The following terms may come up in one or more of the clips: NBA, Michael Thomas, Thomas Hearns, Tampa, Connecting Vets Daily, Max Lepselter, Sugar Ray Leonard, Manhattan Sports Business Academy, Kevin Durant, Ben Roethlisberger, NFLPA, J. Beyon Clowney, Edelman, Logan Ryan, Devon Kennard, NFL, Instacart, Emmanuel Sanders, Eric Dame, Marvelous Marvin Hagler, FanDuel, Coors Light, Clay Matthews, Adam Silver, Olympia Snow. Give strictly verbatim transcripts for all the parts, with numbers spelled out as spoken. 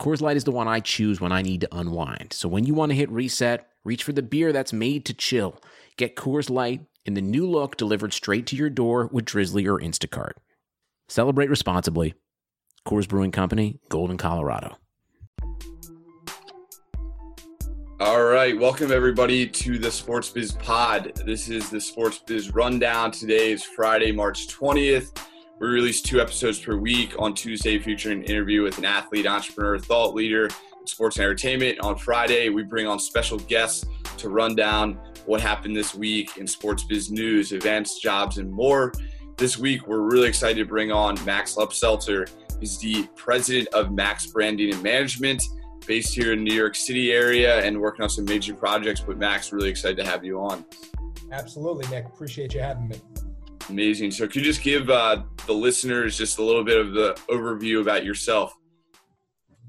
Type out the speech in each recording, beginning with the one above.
Coors Light is the one I choose when I need to unwind. So when you want to hit reset, reach for the beer that's made to chill. Get Coors Light in the new look delivered straight to your door with Drizzly or Instacart. Celebrate responsibly. Coors Brewing Company, Golden, Colorado. All right. Welcome, everybody, to the Sports Biz Pod. This is the Sports Biz Rundown. Today is Friday, March twentieth. We release two episodes per week. On Tuesday, featuring an interview with an athlete, entrepreneur, thought leader, sports and entertainment. On Friday, we bring on special guests to run down what happened this week in sports biz news, events, jobs, and more. This week, we're really excited to bring on Max Lepselter. He's the president of Max Branding and Management, based here in the New York City area and working on some major projects. But Max, really excited to have you on. Absolutely, Nick. Appreciate you having me. Amazing. So could you just give uh, the listeners just a little bit of the overview about yourself?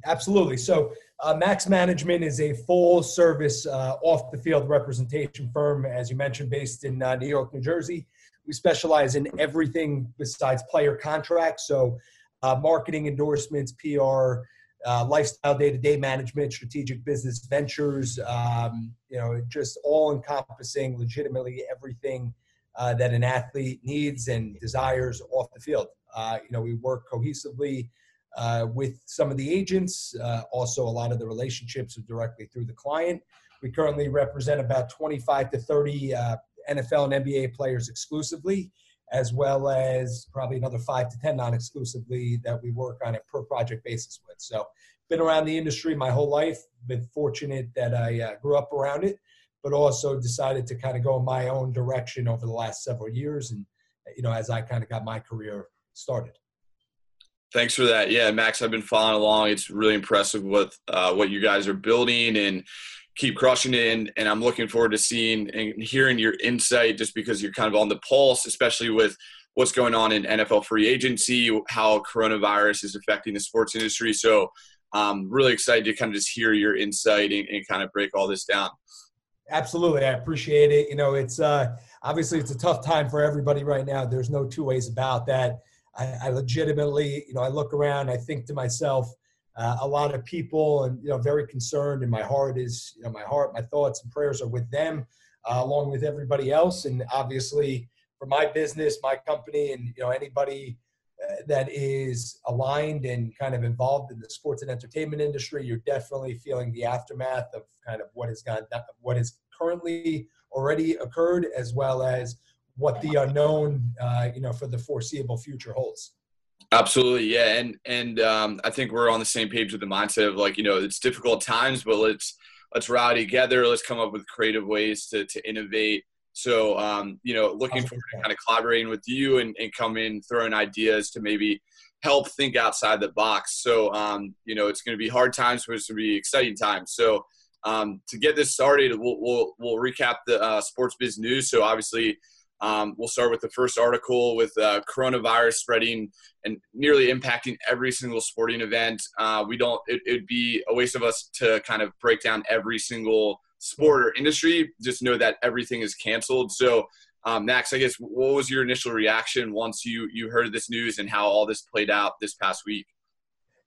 Absolutely. So uh, Max Management is a full-service uh, off-the-field representation firm, as you mentioned, based in uh, New York, New Jersey. We specialize in everything besides player contracts, so uh, marketing, endorsements, P R, Uh, lifestyle, day-to-day management, strategic business ventures, um, you know, just all-encompassing, legitimately everything uh, that an athlete needs and desires off the field. Uh, you know, we work cohesively uh, with some of the agents, uh, also a lot of the relationships are directly through the client. We currently represent about twenty-five to thirty uh, N F L and N B A players exclusively, as well as probably another five to ten non-exclusively that we work on a per project basis with. So been around the industry my whole life, been fortunate that I uh, grew up around it, but also decided to kind of go in my own direction over the last several years. And, you know, as I kind of got my career started. Thanks for that. Yeah, Max, I've been following along. It's really impressive with uh, what you guys are building and keep crushing it. And, and I'm looking forward to seeing and hearing your insight, just because you're kind of on the pulse, especially with what's going on in N F L free agency, how coronavirus is affecting the sports industry. So I'm um, really excited to kind of just hear your insight and, and kind of break all this down. Absolutely. I appreciate it. You know, it's uh, obviously it's a tough time for everybody right now. There's no two ways about that. I, I legitimately, you know, I look around, I think to myself, Uh, a lot of people, and you know, very concerned, and my heart is, you know, my heart, my thoughts and prayers are with them, uh, along with everybody else. And obviously, for my business, my company, and you know, anybody uh, that is aligned and kind of involved in the sports and entertainment industry, you're definitely feeling the aftermath of kind of what has gone, what has currently already occurred, as well as what the unknown, uh, you know, for the foreseeable future holds. Absolutely. Yeah. And, and um, I think we're on the same page with the mindset of like, you know, it's difficult times, but let's, let's rally together. Let's come up with creative ways to, to innovate. So, um, you know, looking forward to kind of collaborating with you and, and come in, throwing ideas to maybe help think outside the box. So, um, you know, it's going to be hard times, but it's going to be exciting times. So um, to get this started, we'll, we'll, we'll recap the uh, sports biz news. So obviously, Um, we'll start with the first article with uh, coronavirus spreading and nearly impacting every single sporting event. Uh, we don't, it would be a waste of us to kind of break down every single sport or industry. Just know that everything is canceled. So um, Max, I guess, what was your initial reaction once you, you heard this news and how all this played out this past week?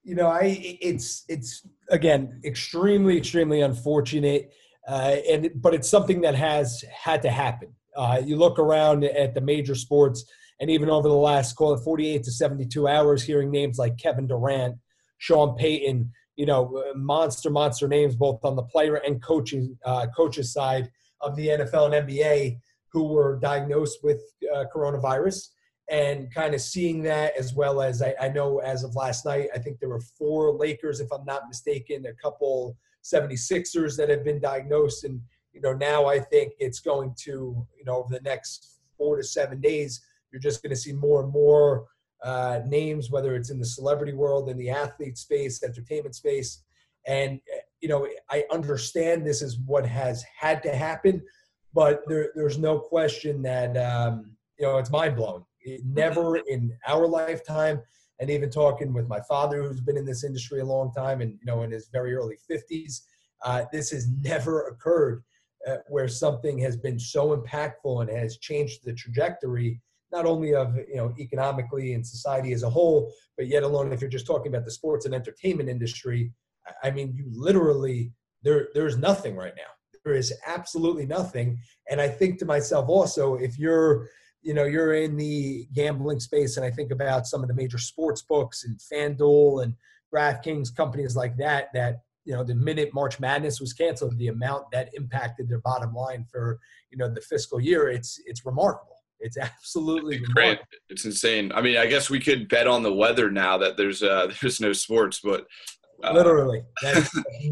You know, I, it's, it's again, extremely, extremely unfortunate. Uh, and, but it's something that has had to happen. Uh, you look around at the major sports, and even over the last, call it forty-eight to seventy-two hours, hearing names like Kevin Durant, Sean Payton, you know, monster, monster names, both on the player and coaching uh, coaches side of the N F L and N B A, who were diagnosed with uh, coronavirus, and kind of seeing that, as well as I, I know as of last night, I think there were four Lakers, if I'm not mistaken, a couple seventy-sixers that have been diagnosed. And you know, now I think it's going to, you know, over the next four to seven days, you're just going to see more and more uh, names, whether it's in the celebrity world, in the athlete space, entertainment space. And you know, I understand this is what has had to happen, but there, there's no question that, um, you know, it's mind-blowing. It never in our lifetime, and even talking with my father, who's been in this industry a long time and, you know, in his very early fifties, uh, this has never occurred uh, where something has been so impactful and has changed the trajectory, not only of, you know, economically and society as a whole, but yet alone, if you're just talking about the sports and entertainment industry, I mean, you literally, there, there's nothing right now. There is absolutely nothing. And I think to myself also, if you're, you know, you're in the gambling space, and I think about some of the major sports books and FanDuel and DraftKings, companies like that, that, you know, the minute March Madness was canceled, the amount that impacted their bottom line for, you know, the fiscal year, it's, it's remarkable. It's absolutely it's great. Remarkable. It's insane. I mean, I guess we could bet on the weather now that there's uh, there's no sports, but uh. literally, that's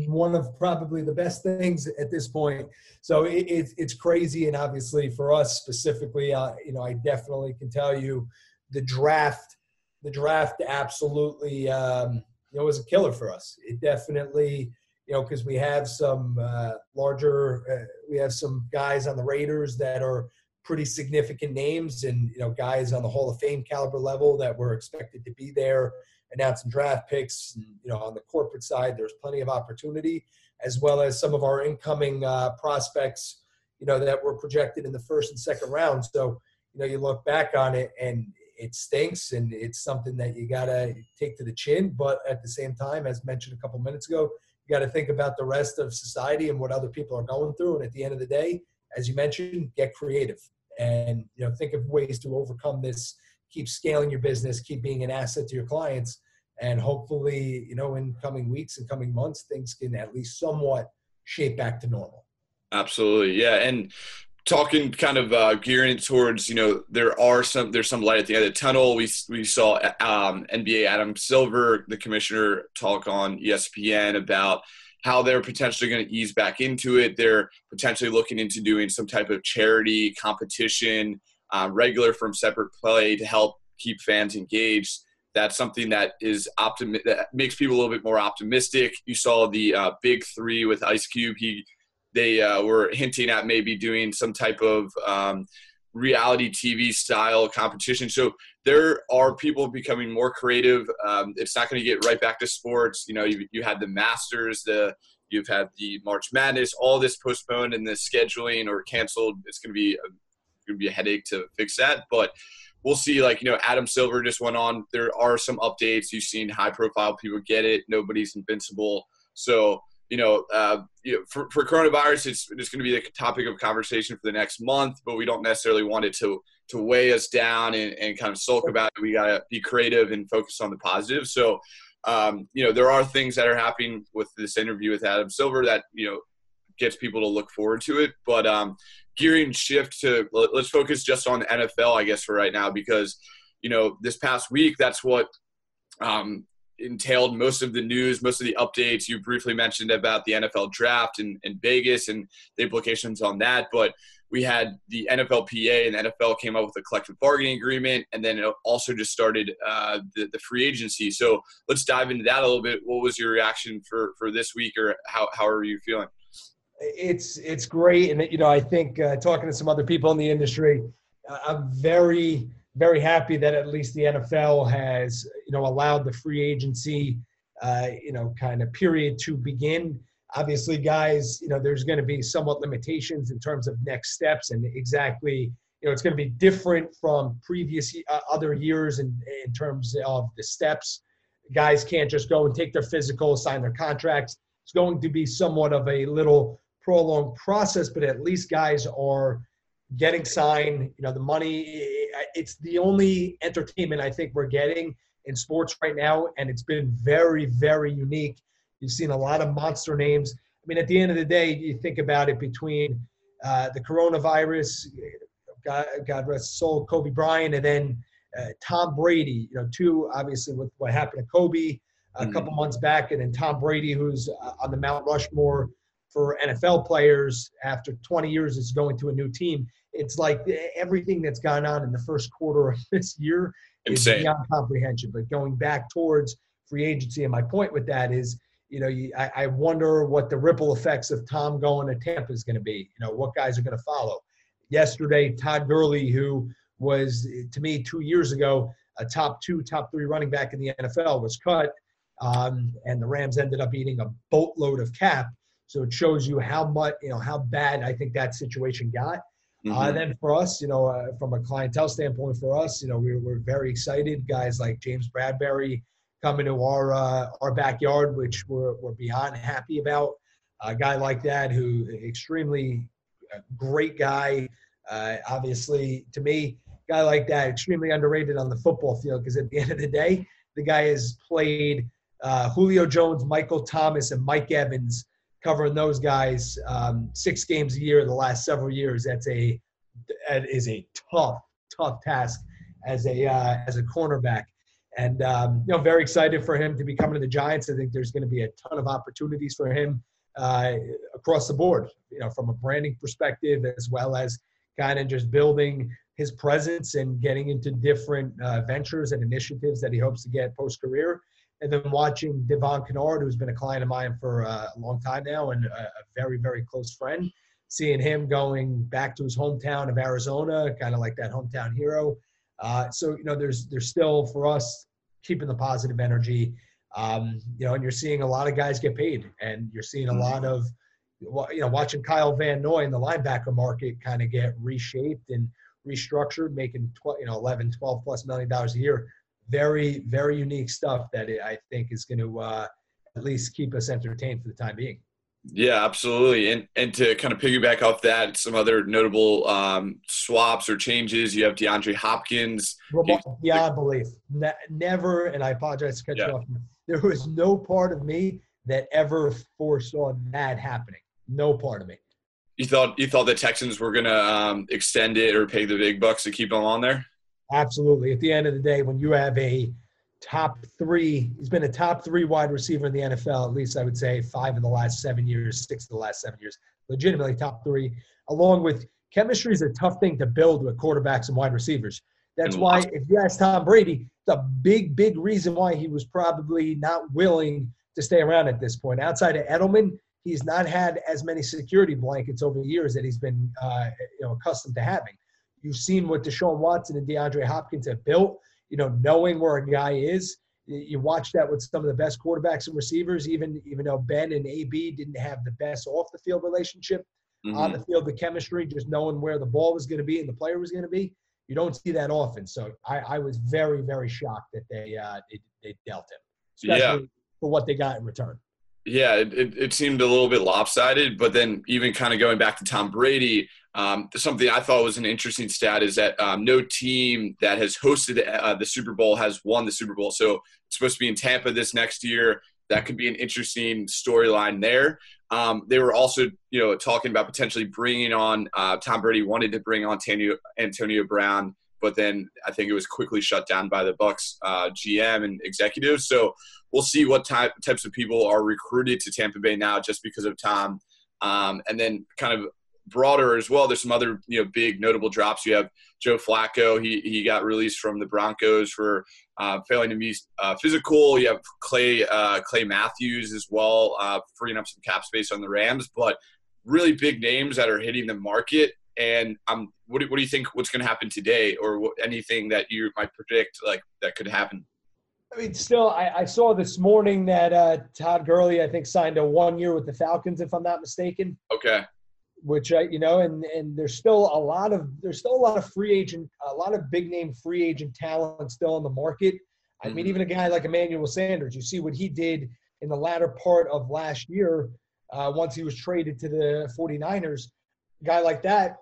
one of probably the best things at this point. So it, it, it's crazy, and obviously for us specifically, uh, you know, I definitely can tell you the draft, the draft absolutely, um, you know, was a killer for us. It definitely. You know, because we have some uh, larger, uh, we have some guys on the Raiders that are pretty significant names, and, you know, guys on the Hall of Fame caliber level that were expected to be there, announcing draft picks. And, you know, on the corporate side, there's plenty of opportunity, as well as some of our incoming uh, prospects, you know, that were projected in the first and second round. So, you know, you look back on it and it stinks, and it's something that you got to take to the chin. But at the same time, as mentioned a couple minutes ago, you got to think about the rest of society and what other people are going through. And at the end of the day, as you mentioned, get creative and, you know, think of ways to overcome this, keep scaling your business, keep being an asset to your clients. And hopefully, you know, in coming weeks and coming months, things can at least somewhat shape back to normal. Absolutely. Yeah. And talking kind of uh, gearing towards, you know, there are some, there's some light at the end of the tunnel. We we saw um, N B A Adam Silver, the commissioner, talk on E S P N about how they're potentially going to ease back into it. They're potentially looking into doing some type of charity competition, uh, regular from separate play, to help keep fans engaged. That's something that is optimi- that makes people a little bit more optimistic. You saw the uh, Big Three with Ice Cube. He, they uh, were hinting at maybe doing some type of um, reality T V style competition. So there are people becoming more creative. Um, it's not going to get right back to sports. You know, you, you had the Masters, the you've had the March Madness, all this postponed and the scheduling or canceled. It's going to be a, going to be a headache to fix that, but we'll see. Like, you know, Adam Silver just went on. There are some updates. You've seen high profile people get it. Nobody's invincible. So, you know, uh, you know, for, for coronavirus, it's it's going to be the topic of conversation for the next month, but we don't necessarily want it to to weigh us down and, and kind of sulk about it. We got to be creative and focus on the positive. So, um, you know, there are things that are happening with this interview with Adam Silver that, you know, gets people to look forward to it. But um, gearing shift to let's focus just on the N F L, I guess, for right now, because, you know, this past week, that's what um, – entailed most of the news, most of the updates. You briefly mentioned about the N F L draft in, in Vegas and the implications on that, but we had the N F L P A and the N F L came up with a collective bargaining agreement, and then it also just started uh, the, the free agency. So let's dive into that a little bit. What was your reaction for, for this week, or how, how are you feeling? It's, it's great. And, you know, I think uh, talking to some other people in the industry, I'm very very happy that at least the N F L has, you know, allowed the free agency, uh, you know, kind of period to begin. Obviously, guys, you know, there's going to be somewhat limitations in terms of next steps, and exactly, you know, it's going to be different from previous uh, other years in, in terms of the steps. Guys can't just go and take their physical, sign their contracts. It's going to be somewhat of a little prolonged process, but at least guys are getting signed, you know, the money. It's the only entertainment I think we're getting in sports right now, and it's been very, very unique. You've seen a lot of monster names. I mean, at the end of the day, you think about it between uh, the coronavirus, God, God rest his soul, Kobe Bryant, and then uh, Tom Brady, you know, two, obviously, with what happened to Kobe a mm-hmm. couple months back, and then Tom Brady, who's uh, on the Mount Rushmore for N F L players after twenty years is going to a new team. It's like everything that's gone on in the first quarter of this year Insane. Is beyond comprehension. But going back towards free agency, and my point with that is you know, you, I, I wonder what the ripple effects of Tom going to Tampa is going to be. You know, what guys are going to follow. Yesterday, Todd Gurley, who was, to me, two years ago, a top two, top three running back in the N F L, was cut, um, and the Rams ended up eating a boatload of cap. So it shows you how much, you know, how bad I think that situation got. Mm-hmm. Uh, and then for us, you know, uh, from a clientele standpoint for us, you know, we were very excited. Guys like James Bradbury coming to our uh, our backyard, which we're, we're beyond happy about. A guy like that who extremely uh, great guy, uh, obviously, to me, guy like that, extremely underrated on the football field, because at the end of the day, the guy has played uh, Julio Jones, Michael Thomas, and Mike Evans, covering those guys um, six games a year the last several years. That's a that is a tough, tough task as a uh, as a cornerback. And um, you know, very excited for him to be coming to the Giants. I think there's going to be a ton of opportunities for him uh, across the board. You know, from a branding perspective, as well as kind of just building his presence and getting into different uh, ventures and initiatives that he hopes to get post-career. And then watching Devon Kennard, who's been a client of mine for uh, a long time now and a, a very, very close friend, seeing him going back to his hometown of Arizona, kind of like that hometown hero. Uh, so, you know, there's there's still, for us, keeping the positive energy, um, you know, and you're seeing a lot of guys get paid, and you're seeing a lot of, you know, watching Kyle Van Noy in the linebacker market kind of get reshaped and restructured, making tw- you know, eleven, twelve plus million dollars a year. Very, very unique stuff that I think is going to uh, at least keep us entertained for the time being. Yeah, absolutely. And and to kind of piggyback off that, some other notable um, swaps or changes. You have DeAndre Hopkins. Well, yeah, I believe. Ne- never, and I apologize to cut yeah. you off. There was no part of me that ever foresaw that happening. No part of me. You thought you thought the Texans were going to um, extend it or pay the big bucks to keep him on there? Absolutely. At the end of the day, when you have a top three, he's been a top three wide receiver in the N F L, at least I would say five in the last seven years, six in the last seven years, legitimately top three, along with chemistry is a tough thing to build with quarterbacks and wide receivers. That's why if you ask Tom Brady, the big, big reason why he was probably not willing to stay around at this point. Outside of Edelman, he's not had as many security blankets over the years that he's been uh, you know, accustomed to having. You've seen what Deshaun Watson and DeAndre Hopkins have built, you know, knowing where a guy is. You watch that with some of the best quarterbacks and receivers, even, even though Ben and A B didn't have the best off-the-field relationship. Mm-hmm. On the field, the chemistry, just knowing where the ball was going to be and the player was going to be, you don't see that often. So I, I was very, very shocked that they uh, they, they dealt him, especially yeah. for what they got in return. Yeah, it, it, it seemed a little bit lopsided, but then even kind of going back to Tom Brady, um, something I thought was an interesting stat is that um, no team that has hosted uh, the Super Bowl has won the Super Bowl. So it's supposed to be in Tampa this next year. That could be an interesting storyline there. Um, they were also, you know, talking about potentially bringing on uh, Tom Brady wanted to bring on Tanio, Antonio Brown, but then I think it was quickly shut down by the Bucs uh, G M and executives. So we'll see what type, types of people are recruited to Tampa Bay now just because of Tom. Um, and then kind of broader as well, there's some other, you know, big notable drops. You have Joe Flacco. He he got released from the Broncos for uh, failing to meet uh, physical. You have Clay uh, Clay Matthews as well, uh, freeing up some cap space on the Rams. But really big names that are hitting the market. And um, what do, what do you think what's going to happen today, or what, anything that you might predict like that could happen? I mean, still, I, I saw this morning that uh, Todd Gurley, I think, signed a one-year with the Falcons, if I'm not mistaken. Okay. Which I, you know, and and there's still a lot of there's still a lot of free agent, a lot of big name free agent talent still on the market. I mm-hmm. mean, even a guy like Emmanuel Sanders, you see what he did in the latter part of last year uh, once he was traded to the 49ers. A guy like that.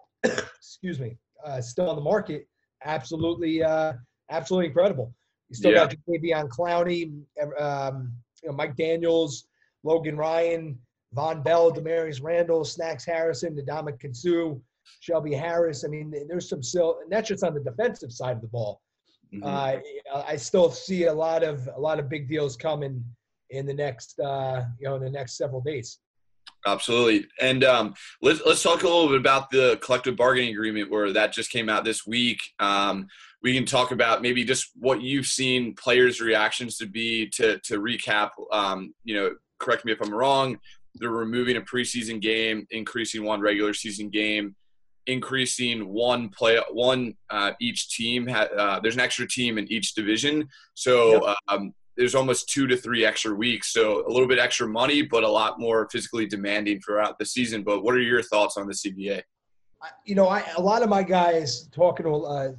Excuse me, uh, still on the market. Absolutely, uh, absolutely incredible. You still yeah. got J. Beyon Clowney, um, you know, Mike Daniels, Logan Ryan, Von Bell, Demaryius Randall, Snacks Harrison, Nadamic Kinsu, Shelby Harris. I mean, there's some still, and that's just on the defensive side of the ball. Mm-hmm. Uh, I still see a lot of a lot of big deals coming in the next, uh, you know, in the next several days. Absolutely. And um, let's, let's talk a little bit about the collective bargaining agreement where that just came out this week. Um, we can talk about maybe just what you've seen players' reactions to be to, to recap, um, you know, correct me if I'm wrong, they're removing a preseason game, increasing one regular season game, increasing one play one uh, each team. Ha- uh, there's an extra team in each division, so yep. um, there's almost two to three extra weeks. So a little bit extra money, but a lot more physically demanding throughout the season. But what are your thoughts on the C B A? You know, I, a lot of my guys talking to a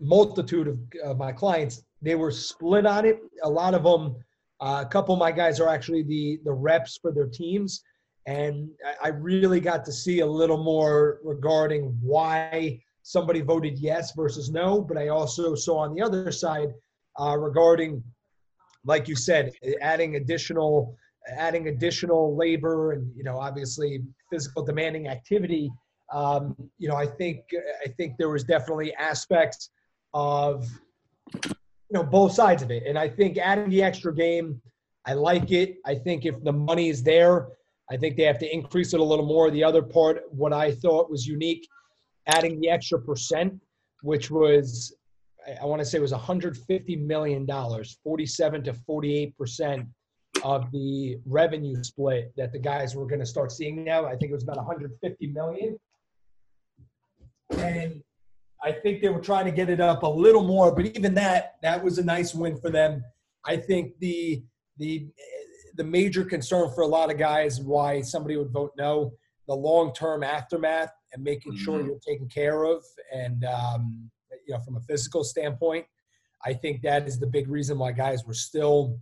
multitude of uh, my clients, they were split on it. A lot of them, uh, a couple of my guys are actually the the reps for their teams. And I really got to see a little more regarding why somebody voted yes versus no. But I also saw on the other side uh, regarding, like you said, adding additional adding additional labor and, you know, obviously physical demanding activity. Um, you know, I think I think there was definitely aspects of, you know, both sides of it. And I think adding the extra game, I like it. I think if the money is there, I think they have to increase it a little more. The other part, what I thought was unique, adding the extra percent, which was, I want to say it was one hundred fifty million dollars, forty-seven to forty-eight percent of the revenue split that the guys were going to start seeing now. I think it was about one hundred fifty million dollars. And I think they were trying to get it up a little more, but even that, that was a nice win for them. I think the the – the major concern for a lot of guys why somebody would vote no, the long-term aftermath and making mm-hmm. sure you're taken care of. And, um, you know, from a physical standpoint, I think that is the big reason why guys were still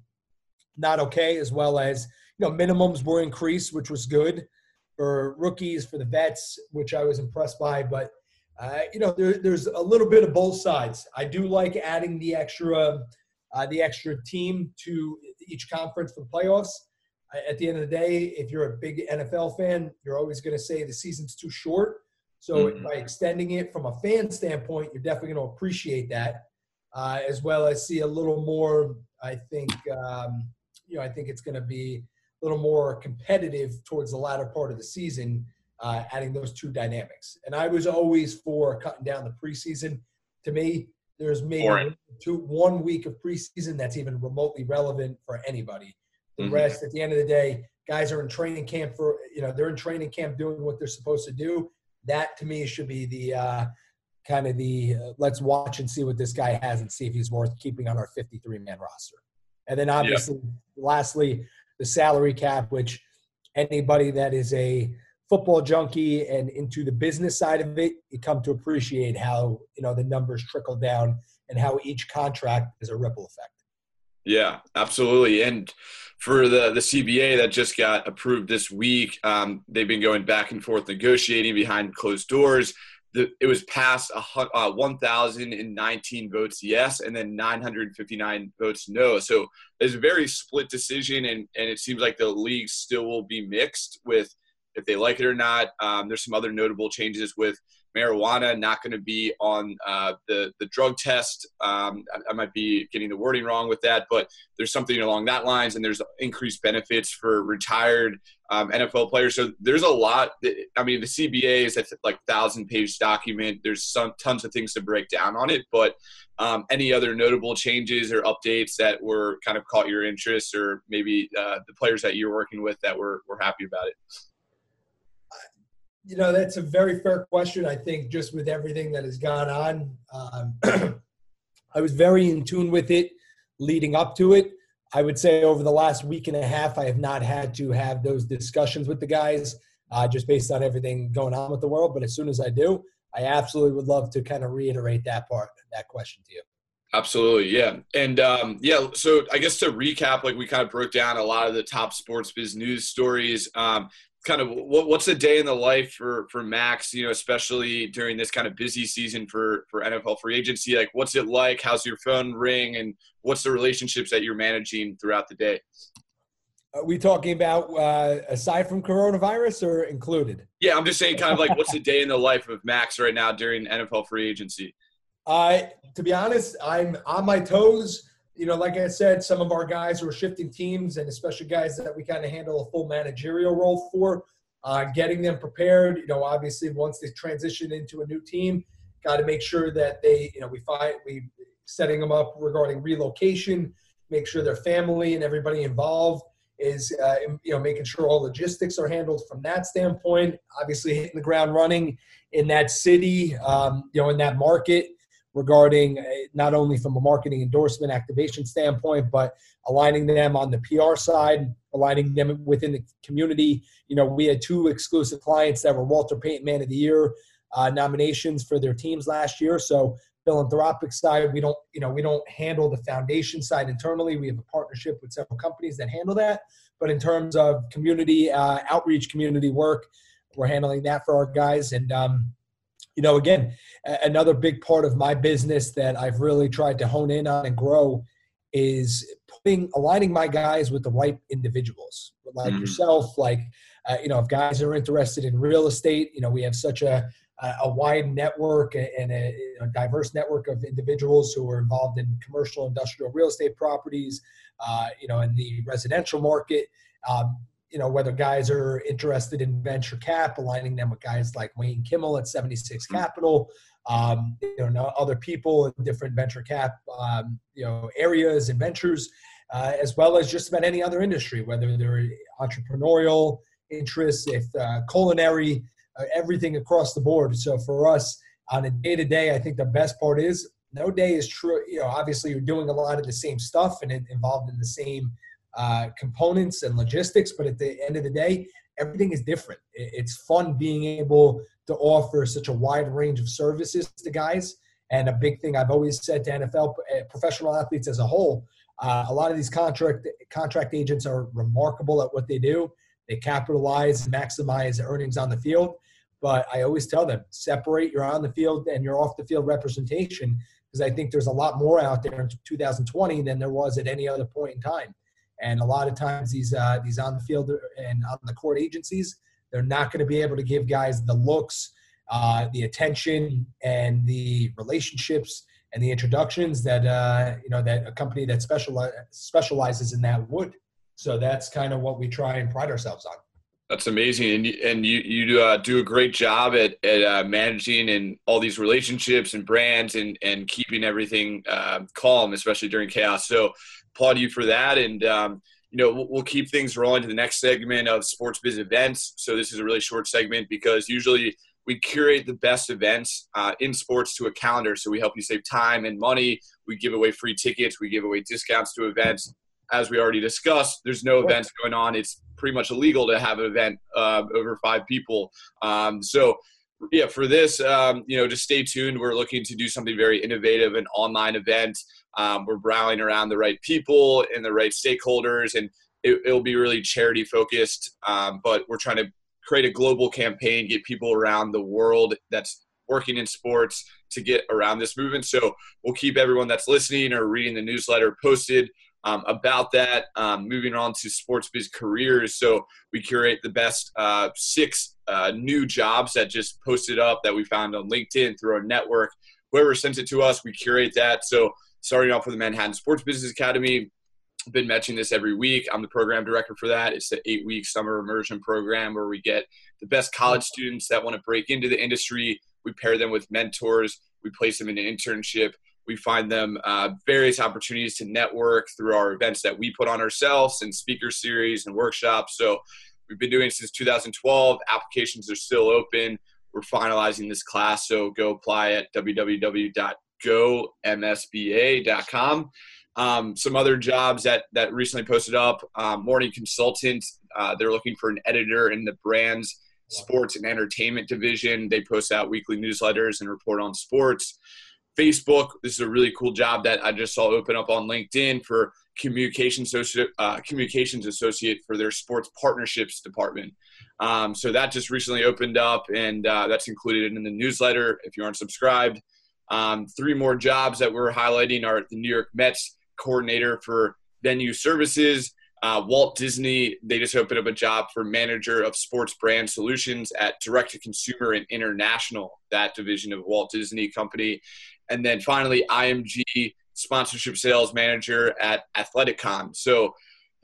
not okay, as well as, you know, minimums were increased, which was good for rookies, for the vets, which I was impressed by. But, uh, you know, there, there's a little bit of both sides. I do like adding the extra uh, the extra team to – each conference for the playoffs. At the end of the day, if you're a big N F L fan, you're always going to say the season's too short. So mm-hmm. by extending it from a fan standpoint, you're definitely going to appreciate that, uh, as well as see a little more. I think um, you know, I think it's going to be a little more competitive towards the latter part of the season, uh, adding those two dynamics. And I was always for cutting down the preseason. To me, there's maybe two, one week of preseason that's even remotely relevant for anybody. The mm-hmm. rest, at the end of the day, guys are in training camp for, you know, they're in training camp doing what they're supposed to do. That, to me, should be the uh, kind of the uh, let's watch and see what this guy has and see if he's worth keeping on our fifty-three man roster. And then, obviously, yeah. lastly, the salary cap, which anybody that is a football junkie and into the business side of it, you come to appreciate how, you know, the numbers trickle down and how each contract is a ripple effect. Yeah, absolutely. And for the, the C B A that just got approved this week, um, they've been going back and forth negotiating behind closed doors. The, it was passed a, uh, one thousand nineteen votes yes and then nine hundred fifty-nine votes no. So it's a very split decision, and, and it seems like the league still will be mixed with if they like it or not. Um, there's some other notable changes with marijuana not going to be on uh, the, the drug test. Um, I, I might be getting the wording wrong with that, but there's something along that lines, and there's increased benefits for retired um, N F L players. So there's a lot. That, I mean, the C B A is a, like thousand-page document. There's some tons of things to break down on it, but um, any other notable changes or updates that were kind of caught your interest, or maybe uh, the players that you're working with that were, were happy about it? You know, that's a very fair question. I think just with everything that has gone on, um, I was very in tune with it leading up to it. I would say over the last week and a half, I have not had to have those discussions with the guys uh, just based on everything going on with the world. But as soon as I do, I absolutely would love to kind of reiterate that part, that question to you. Absolutely. Yeah. And um, yeah, so I guess to recap, like we kind of broke down a lot of the top sports biz news stories. Um, kind of what, what's a day in the life for, for Max, you know, especially during this kind of busy season for, for N F L free agency? Like, what's it like? How's your phone ring? And what's the relationships that you're managing throughout the day? Are we talking about uh, aside from coronavirus or included? Yeah, I'm just saying kind of like what's a day in the life of Max right now during N F L free agency? Uh, to be honest, I'm on my toes. You know, like I said, some of our guys who are shifting teams, and especially guys that we kind of handle a full managerial role for, uh, getting them prepared. You know, obviously once they transition into a new team, got to make sure that they, you know, we find we setting them up regarding relocation, make sure their family and everybody involved is, uh, you know, making sure all logistics are handled from that standpoint. Obviously hitting the ground running in that city, um, you know, in that market regarding not only from a marketing endorsement activation standpoint, but aligning them on the P R side, aligning them within the community. You know, we had two exclusive clients that were Walter Payton Man of the Year uh, nominations for their teams last year. So philanthropic side, we don't, you know, we don't handle the foundation side internally. We have a partnership with several companies that handle that. But in terms of community uh, outreach, community work, we're handling that for our guys. And, um, you know, again, another big part of my business that I've really tried to hone in on and grow is putting, aligning my guys with the right individuals, like mm-hmm. yourself. Like, uh, you know, if guys are interested in real estate, you know, we have such a a wide network and a, a diverse network of individuals who are involved in commercial, industrial real estate properties, uh, you know, in the residential market, um, you know, whether guys are interested in venture cap, aligning them with guys like Wayne Kimmel at seventy-six Capital, um, you know, other people in different venture cap, um, you know, areas and ventures, uh, as well as just about any other industry, whether they're entrepreneurial interests, if uh, culinary, everything across the board. So for us on a day-to-day, I think the best part is no day is true. You know, obviously you're doing a lot of the same stuff and involved in the same uh, components and logistics, but at the end of the day, everything is different. It's fun being able to offer such a wide range of services to guys. And a big thing I've always said to N F L professional athletes as a whole, uh, a lot of these contract contract agents are remarkable at what they do. They capitalize and maximize earnings on the field. But I always tell them, separate your on the field and your off the field representation, because I think there's a lot more out there in two thousand twenty than there was at any other point in time. And a lot of times these uh, these on the field and on the court agencies, they're not going to be able to give guys the looks, uh, the attention, and the relationships and the introductions that uh, you know that a company that speciali- specializes in that would. So that's kind of what we try and pride ourselves on. That's amazing, and you, and you you do, uh, do a great job at at uh, managing and all these relationships and brands and and keeping everything uh, calm, especially during chaos. So, applaud you for that, and um, you know we'll, we'll keep things rolling to the next segment of Sports Biz Events. So this is a really short segment because usually we curate the best events uh, in sports to a calendar. So we help you save time and money. We give away free tickets. We give away discounts to events. As we already discussed, there's no events going on. It's pretty much illegal to have an event uh, over five people. Um, so, yeah, for this, um, you know, just stay tuned. We're looking to do something very innovative, an online event. Um, we're rallying around the right people and the right stakeholders, and it, it'll be really charity-focused. Um, but we're trying to create a global campaign, get people around the world that's working in sports to get around this movement. So we'll keep everyone that's listening or reading the newsletter posted Um, about that. Um, moving on to sports biz careers. So we curate the best uh, six uh, new jobs that just posted up that we found on LinkedIn through our network. Whoever sends it to us, we curate that. So starting off with the Manhattan Sports Business Academy, I've been mentioning this every week. I'm the program director for that. It's the eight-week summer immersion program where we get the best college students that want to break into the industry. We pair them with mentors. We place them in an internship. We find them uh, various opportunities to network through our events that we put on ourselves and speaker series and workshops. So we've been doing it since two thousand twelve. Applications are still open. We're finalizing this class. So go apply at w w w dot go m s b a dot com. Um, some other jobs that, that recently posted up, um, morning consultant. Uh, they're looking for an editor in the brand's sports and entertainment division. They post out weekly newsletters and report on sports. Facebook, this is a really cool job that I just saw open up on LinkedIn for communications associate, uh, communications associate for their sports partnerships department. Um, so that just recently opened up, and uh, that's included in the newsletter if you aren't subscribed. Um, three more jobs that we're highlighting are the New York Mets coordinator for venue services, uh, Walt Disney. They just opened up a job for manager of sports brand solutions at direct-to-consumer and international, that division of Walt Disney Company. And then finally, I M G, sponsorship sales manager at AthleticCon. So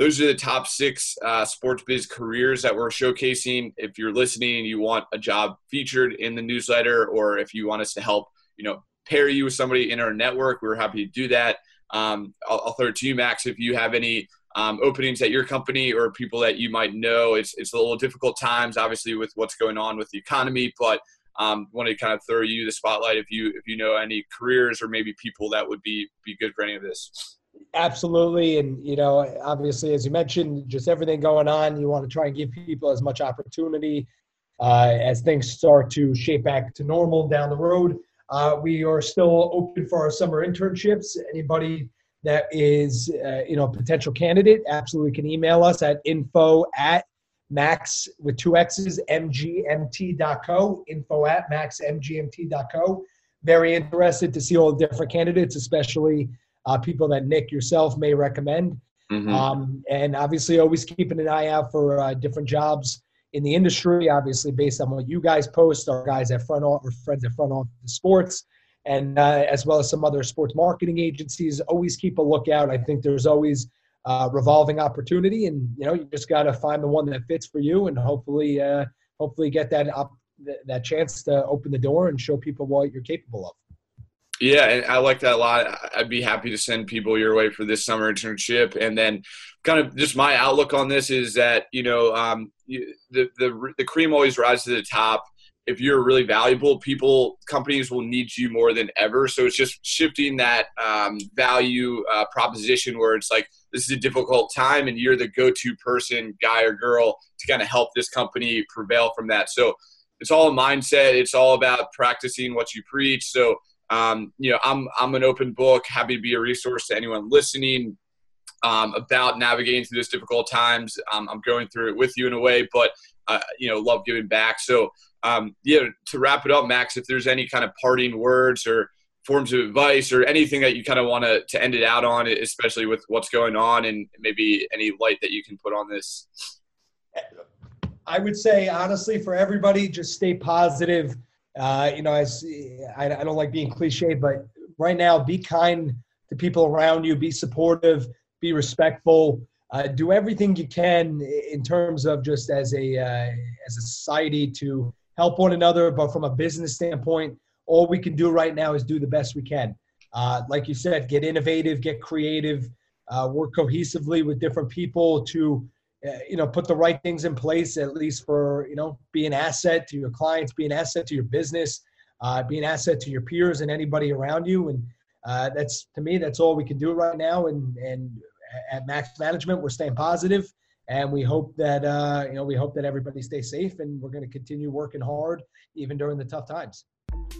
those are the top six uh, sports biz careers that we're showcasing. If you're listening and you want a job featured in the newsletter, or if you want us to help, you know, pair you with somebody in our network, we're happy to do that. Um, I'll, I'll throw it to you, Max, if you have any um, openings at your company or people that you might know. It's it's a little difficult times, obviously, with what's going on with the economy, but um, wanted to kind of throw you the spotlight if you if you know any careers or maybe people that would be be good for any of this. Absolutely. And, you know, obviously, as you mentioned, just everything going on, you want to try and give people as much opportunity uh, as things start to shape back to normal down the road. Uh, we are still open for our summer internships. Anybody that is, uh, you know, a potential candidate, absolutely can email us at info at max with two X's, M G M T dot co, info at max M G M T dot co. Very interested to see all the different candidates, especially Uh, people that Nick, yourself may recommend. Mm-hmm. Um, and obviously always keeping an eye out for uh, different jobs in the industry, obviously based on what you guys post, our guys at front office, friends at front office sports, and uh, as well as some other sports marketing agencies. Always keep a lookout. I think there's always uh, revolving opportunity, and you know, you just got to find the one that fits for you, and hopefully, uh, hopefully get that up, that chance to open the door and show people what you're capable of. Yeah, and I like that a lot. I'd be happy to send people your way for this summer internship. And then kind of just my outlook on this is that, you know, um, you, the, the the cream always rises to the top. If you're really valuable, people, companies will need you more than ever. So it's just shifting that um, value uh, proposition where it's like, this is a difficult time and you're the go-to person, guy or girl, to kind of help this company prevail from that. So it's all a mindset. It's all about practicing what you preach. So Um, you know, I'm I'm an open book, happy to be a resource to anyone listening um, about navigating through these difficult times. Um, I'm going through it with you in a way, but, uh, you know, love giving back. So, um, yeah, to wrap it up, Max, if there's any kind of parting words or forms of advice or anything that you kind of want to to end it out on, especially with what's going on and maybe any light that you can put on this. I would say, honestly, for everybody, just stay positive. Uh, you know, I, I don't like being cliche, but right now, be kind to people around you, be supportive, be respectful, uh, do everything you can in terms of just as a, uh, as a society to help one another. But from a business standpoint, all we can do right now is do the best we can. Uh, like you said, get innovative, get creative, uh, work cohesively with different people to you know, put the right things in place, at least for, you know, be an asset to your clients, be an asset to your business, uh, be an asset to your peers and anybody around you. And uh, that's, to me, that's all we can do right now. And, and at Max Management, we're staying positive, and we hope that, uh, you know, we hope that everybody stays safe, and we're going to continue working hard even during the tough times.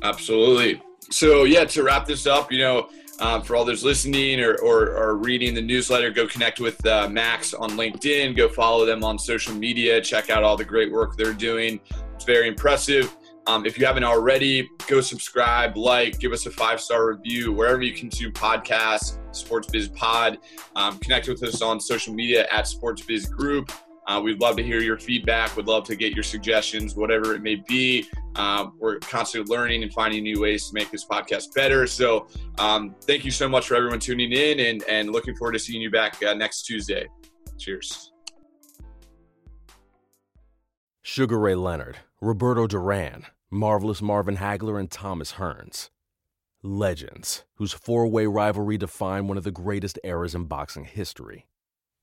Absolutely. So yeah, to wrap this up, you know, um, for all those listening or, or, or reading the newsletter, go connect with uh, Max on LinkedIn, go follow them on social media, check out all the great work they're doing. It's very impressive. Um, if you haven't already, go subscribe, like, give us a five-star review, wherever you consume podcasts, Sports Biz Pod. Um, connect with us on social media at Sports Biz Group. Uh, we'd love to hear your feedback. We'd love to get your suggestions, whatever it may be. Uh, we're constantly learning and finding new ways to make this podcast better. So um, thank you so much for everyone tuning in, and, and looking forward to seeing you back uh, next Tuesday. Cheers. Sugar Ray Leonard, Roberto Duran, Marvelous Marvin Hagler, and Thomas Hearns. Legends, whose four-way rivalry defined one of the greatest eras in boxing history.